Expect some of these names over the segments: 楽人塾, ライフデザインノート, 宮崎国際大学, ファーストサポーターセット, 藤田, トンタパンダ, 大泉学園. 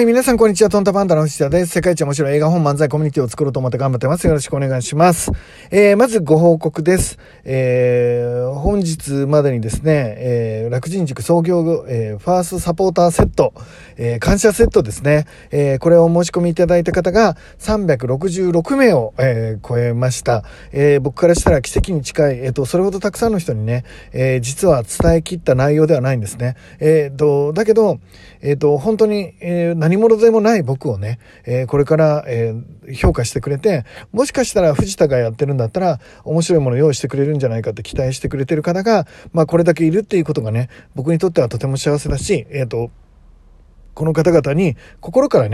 はい、皆さんこんにちは。トンタパンダの藤田です。世界一面白い映画本漫才コミュニティを作ろうと思って頑張ってます。よろしくお願いします。まずご報告です。本日までにですね、楽人塾創業後、ファーストサポーターセット、感謝セットですね、これを申し込みいただいた方が366名を、超えました。僕からしたら奇跡に近い、それほどたくさんの人にね、実は伝えきった内容ではないんですね。だけど、本当に、何者でもない僕をね、これから、評価してくれて、もしかしたら藤田がやってるんだったら面白いものを用意してくれるんじゃないかって期待してくれてる方が、まあこれだけいるっていうことがね、僕にとってはとても幸せだし、この方々に心から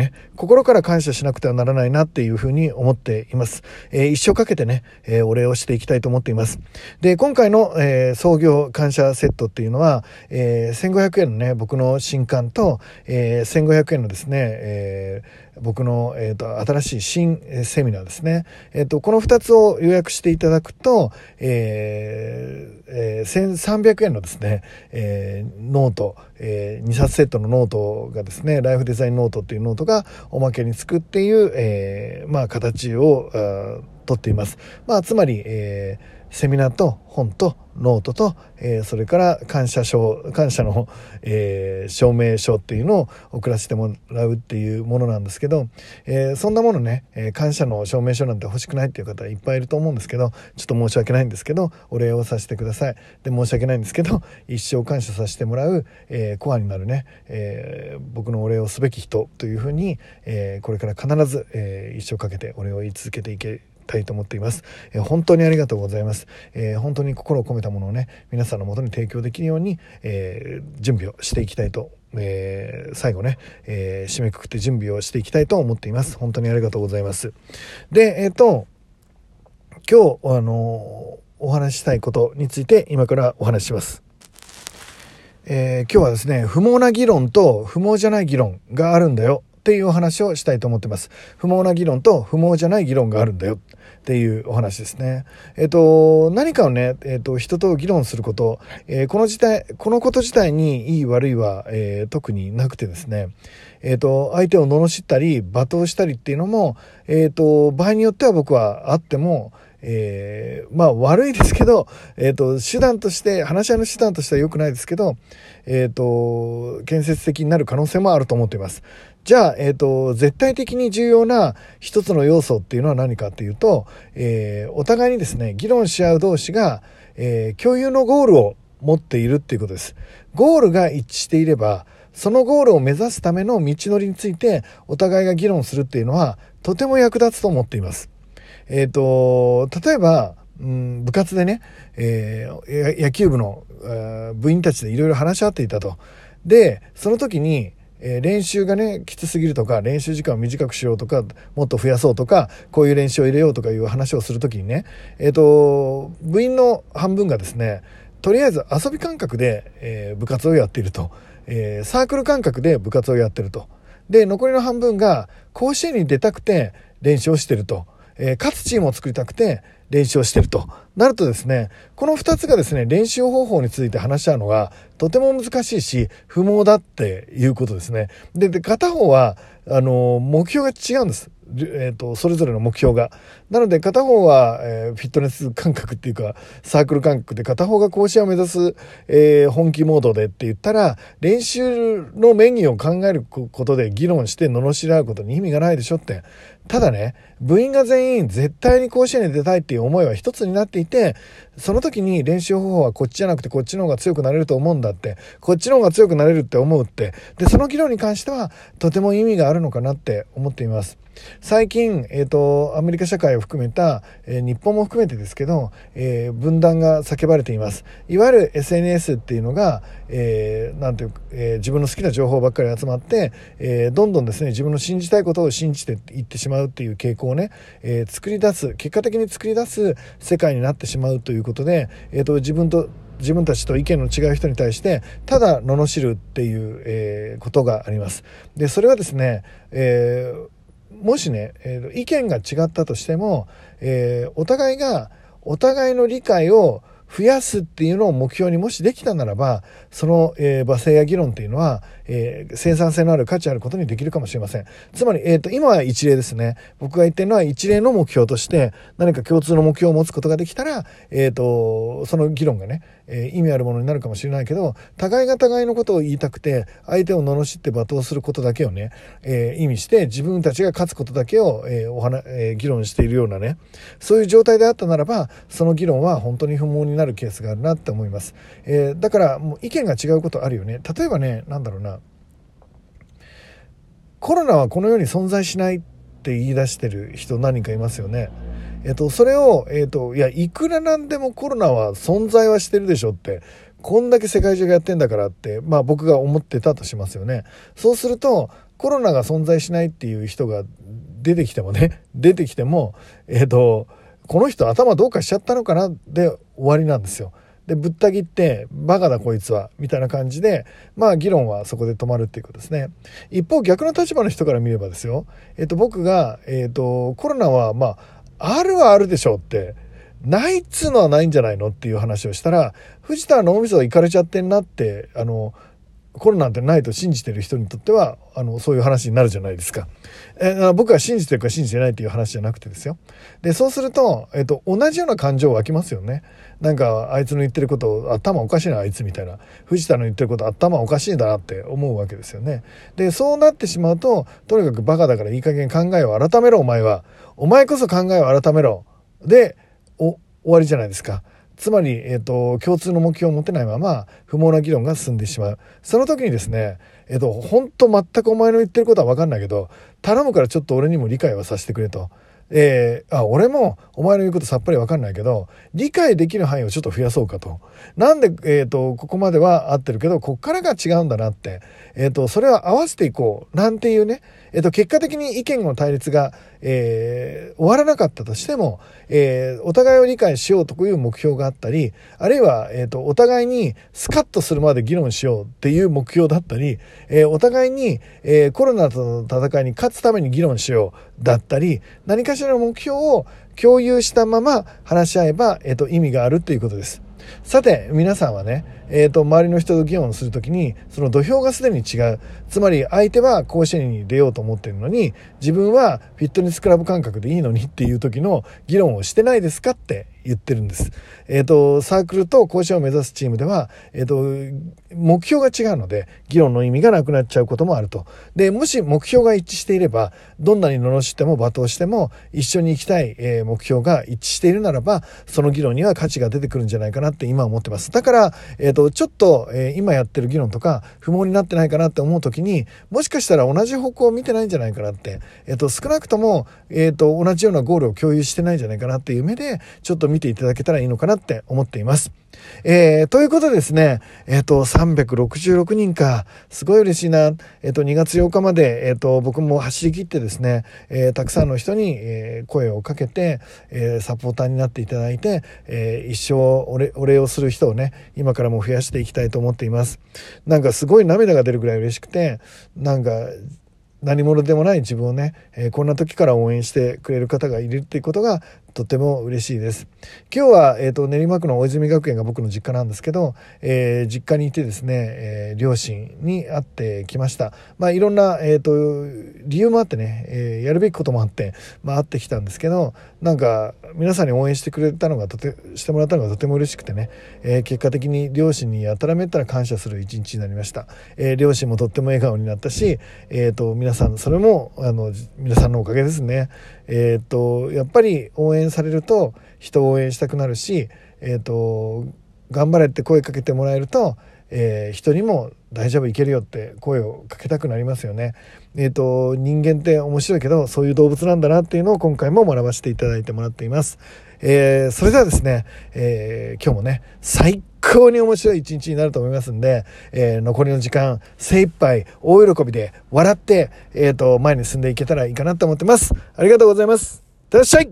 感謝しなくてはならないなっていうふうに思っています。一生かけてね、お礼をしていきたいと思っています。で、今回の、創業感謝セットっていうのは、1500円のね僕の新刊と、1500円のですね、僕の、新しい新セミナーですね、この2つを予約していただくと、1300円のですね、ノート、2冊セットのノートがですね、ライフデザインノートっていうノートがおまけにつくっていう、まあ形をとっています。まあつまり、セミナーと本とノートと、それから感謝の、証明書っていうのを送らせてもらうっていうものなんですけど、そんなものね、感謝の証明書なんて欲しくないっていう方いっぱいいると思うんですけど、ちょっと申し訳ないんですけどお礼をさせてください。で、申し訳ないんですけど一生感謝させてもらう、コアになるね、僕のお礼をすべき人というふうに、これから必ず、一生かけてお礼を言い続けていけたいと思っています。本当にありがとうございます。本当に心を込めたものをね皆さんの元に提供できるように、準備をしていきたいと、最後ね、締めくくって準備をしていきたいと思っています。本当にありがとうございます。で、今日お話したいことについて今からお話します。今日はですね、不毛な議論と不毛じゃない議論があるんだよっていうお話をしたいと思ってます。不毛な議論と不毛じゃない議論があるんだよっていうお話ですね。何かをね、人と議論すること、このこと自体にいい悪いは、特になくてですね、相手を罵ったり罵倒したりっていうのも、場合によっては僕はあっても、まあ悪いですけど、手段として話し合いの手段としては良くないですけど、建設的になる可能性もあると思っています。じゃあ、絶対的に重要な一つの要素っていうのは何かっていうと、お互いにですね議論し合う同士が、共有のゴールを持っているっていうことです。ゴールが一致していれば、そのゴールを目指すための道のりについてお互いが議論するっていうのはとても役立つと思っています。例えば、部活でね、野球部の部員たちでいろいろ話し合っていたと。で、その時に、練習がねきつすぎるとか、練習時間を短くしようとか、もっと増やそうとか、こういう練習を入れようとかいう話をする時にね、部員の半分がですね、とりあえず遊び感覚で、部活をやっていると、サークル感覚で部活をやっていると。で、残りの半分が甲子園に出たくて練習をしていると。勝つチームを作りたくて練習をしているとなるとですね、この2つがですね、練習方法について話し合うのがとても難しいし不毛だっていうことですね。で片方は目標が違うんです。それぞれの目標が。なので片方は、フィットネス感覚っていうかサークル感覚で、片方が甲子園を目指す、本気モードでって言ったら、練習のメニューを考えることで議論して罵り合うことに意味がないでしょって。ただね、部員が全員絶対に甲子園に出たいっていう思いは一つになっていて、その時に練習方法はこっちじゃなくてこっちの方が強くなれると思うんだって、こっちの方が強くなれるって思うって。で、その議論に関してはとても意味があるのかなって思っています。最近、アメリカ社会を含めた、日本も含めてですけど、分断が叫ばれています。いわゆる SNS っていうのが、なんていうか、自分の好きな情報ばっかり集まって、どんどんですね自分の信じたいことを信じていってしまうっていう傾向をね、結果的に作り出す世界になってしまうということで、自分たちと意見の違う人に対してただ罵るっていう、ことがあります。で、それはですね、もしね、意見が違ったとしても、お互いの理解を増やすっていうのを目標にもしできたならば、その、罵声や議論っていうのは、生産性のある価値あることにできるかもしれません。つまり、今は一例ですね。僕が言ってるのは一例の目標として何か共通の目標を持つことができたら、その議論がね、意味あるものになるかもしれないけど、互いが互いのことを言いたくて相手を罵って罵倒することだけをね、意味して自分たちが勝つことだけを、議論しているようなね、そういう状態であったならば、その議論は本当に不毛になるケースがあるなって思います。だからもう意見が違うことあるよね。例えばね、なんだろうな、コロナはこの世に存在しないって言い出してる人何人かいますよね。それを、いや、いくらなんでもコロナは存在はしてるでしょって。こんだけ世界中がやってんだからって、まあ僕が思ってたとしますよね。そうすると、コロナが存在しないっていう人が出てきても、この人頭どうかしちゃったのかなで終わりなんですよ。で、ぶった切ってバカだこいつはみたいな感じで、まあ議論はそこで止まるっていうことですね。一方、逆の立場の人から見ればですよ、僕が、コロナはまああるはあるでしょうって、ないっつうのはないんじゃないのっていう話をしたら、藤田のおみそ行かれちゃってんなって、コロナってないと信じてる人にとってはそういう話になるじゃないですか。僕は信じてるか信じてないっていう話じゃなくてですよ。で、そうすると、同じような感情湧きますよね。なんかあいつの言ってること頭おかしいなあいつみたいな、藤田の言ってること頭おかしいだなって思うわけですよね。で、そうなってしまうと、とにかくバカだからいい加減考えを改めろ、お前はお前こそ考えを改めろで終わりじゃないですか。つまり、共通の目標を持てないまま不毛な議論が進んでしまう。その時にですね、本当全くお前の言ってることは分かんないけど頼むからちょっと俺にも理解はさせてくれと、俺もお前の言うことさっぱり分かんないけど理解できる範囲をちょっと増やそうかと、なんで、ここまでは合ってるけどこっからが違うんだなって、それは合わせていこうなんていうね、結果的に意見の対立が、終わらなかったとしても、お互いを理解しようという目標があったり、あるいは、お互いにスカッとするまで議論しようっていう目標だったり、お互いに、コロナとの戦いに勝つために議論しようだったり、何かしらの目標を共有したまま話し合えば、意味があるということです。さて、皆さんはね、周りの人と議論するときにその土俵がすでに違う、つまり相手は甲子園に出ようと思っているのに自分はフィットネスクラブ感覚でいいのにっていう時の議論をしてないですかって言ってるんです。サークルと甲子園を目指すチームでは、目標が違うので議論の意味がなくなっちゃうこともあると。で、もし目標が一致していればどんなに罵っても罵倒しても一緒に行きたい、目標が一致しているならばその議論には価値が出てくるんじゃないかなって今思ってます。だから、ちょっと、今やってる議論とか不毛になってないかなって思うときに、もしかしたら同じ方向を見てないんじゃないかなって、少なくとも、同じようなゴールを共有してないんじゃないかなっていう目でちょっと見ていただけたらいいのかなって思っています。ということでですね、366人か、すごい嬉しいな。2月8日まで、僕も走り切ってですね、たくさんの人に、声をかけて、サポーターになっていただいて、一生お礼をする人をね、今からも増やしていきたいと思っています。なんかすごい涙が出るぐらい嬉しくて、なんか何者でもない自分をね、こんな時から応援してくれる方がいるっていうことがとても嬉しいです。今日は、練馬区の大泉学園が僕の実家なんですけど、実家にいてですね、両親に会ってきました。まあいろんな、理由もあってね、やるべきこともあって、まあ会ってきたんですけど、なんか皆さんに応援してくれたのがしてもらったのがとても嬉しくてね、結果的に両親にやたらめったら感謝する一日になりました。両親もとっても笑顔になったし、皆さんそれも皆さんのおかげですね。やっぱり応援されると人を応援したくなるし、頑張れって声かけてもらえると、人にも大丈夫いけるよって声をかけたくなりますよね。人間って面白いけどそういう動物なんだなっていうのを今回も学ばせていただいてもらっています。それではですね、今日もね最高に面白い一日になると思いますんで、残りの時間精一杯大喜びで笑って、前に進んでいけたらいいかなと思ってます。ありがとうございます。いってらっしゃい。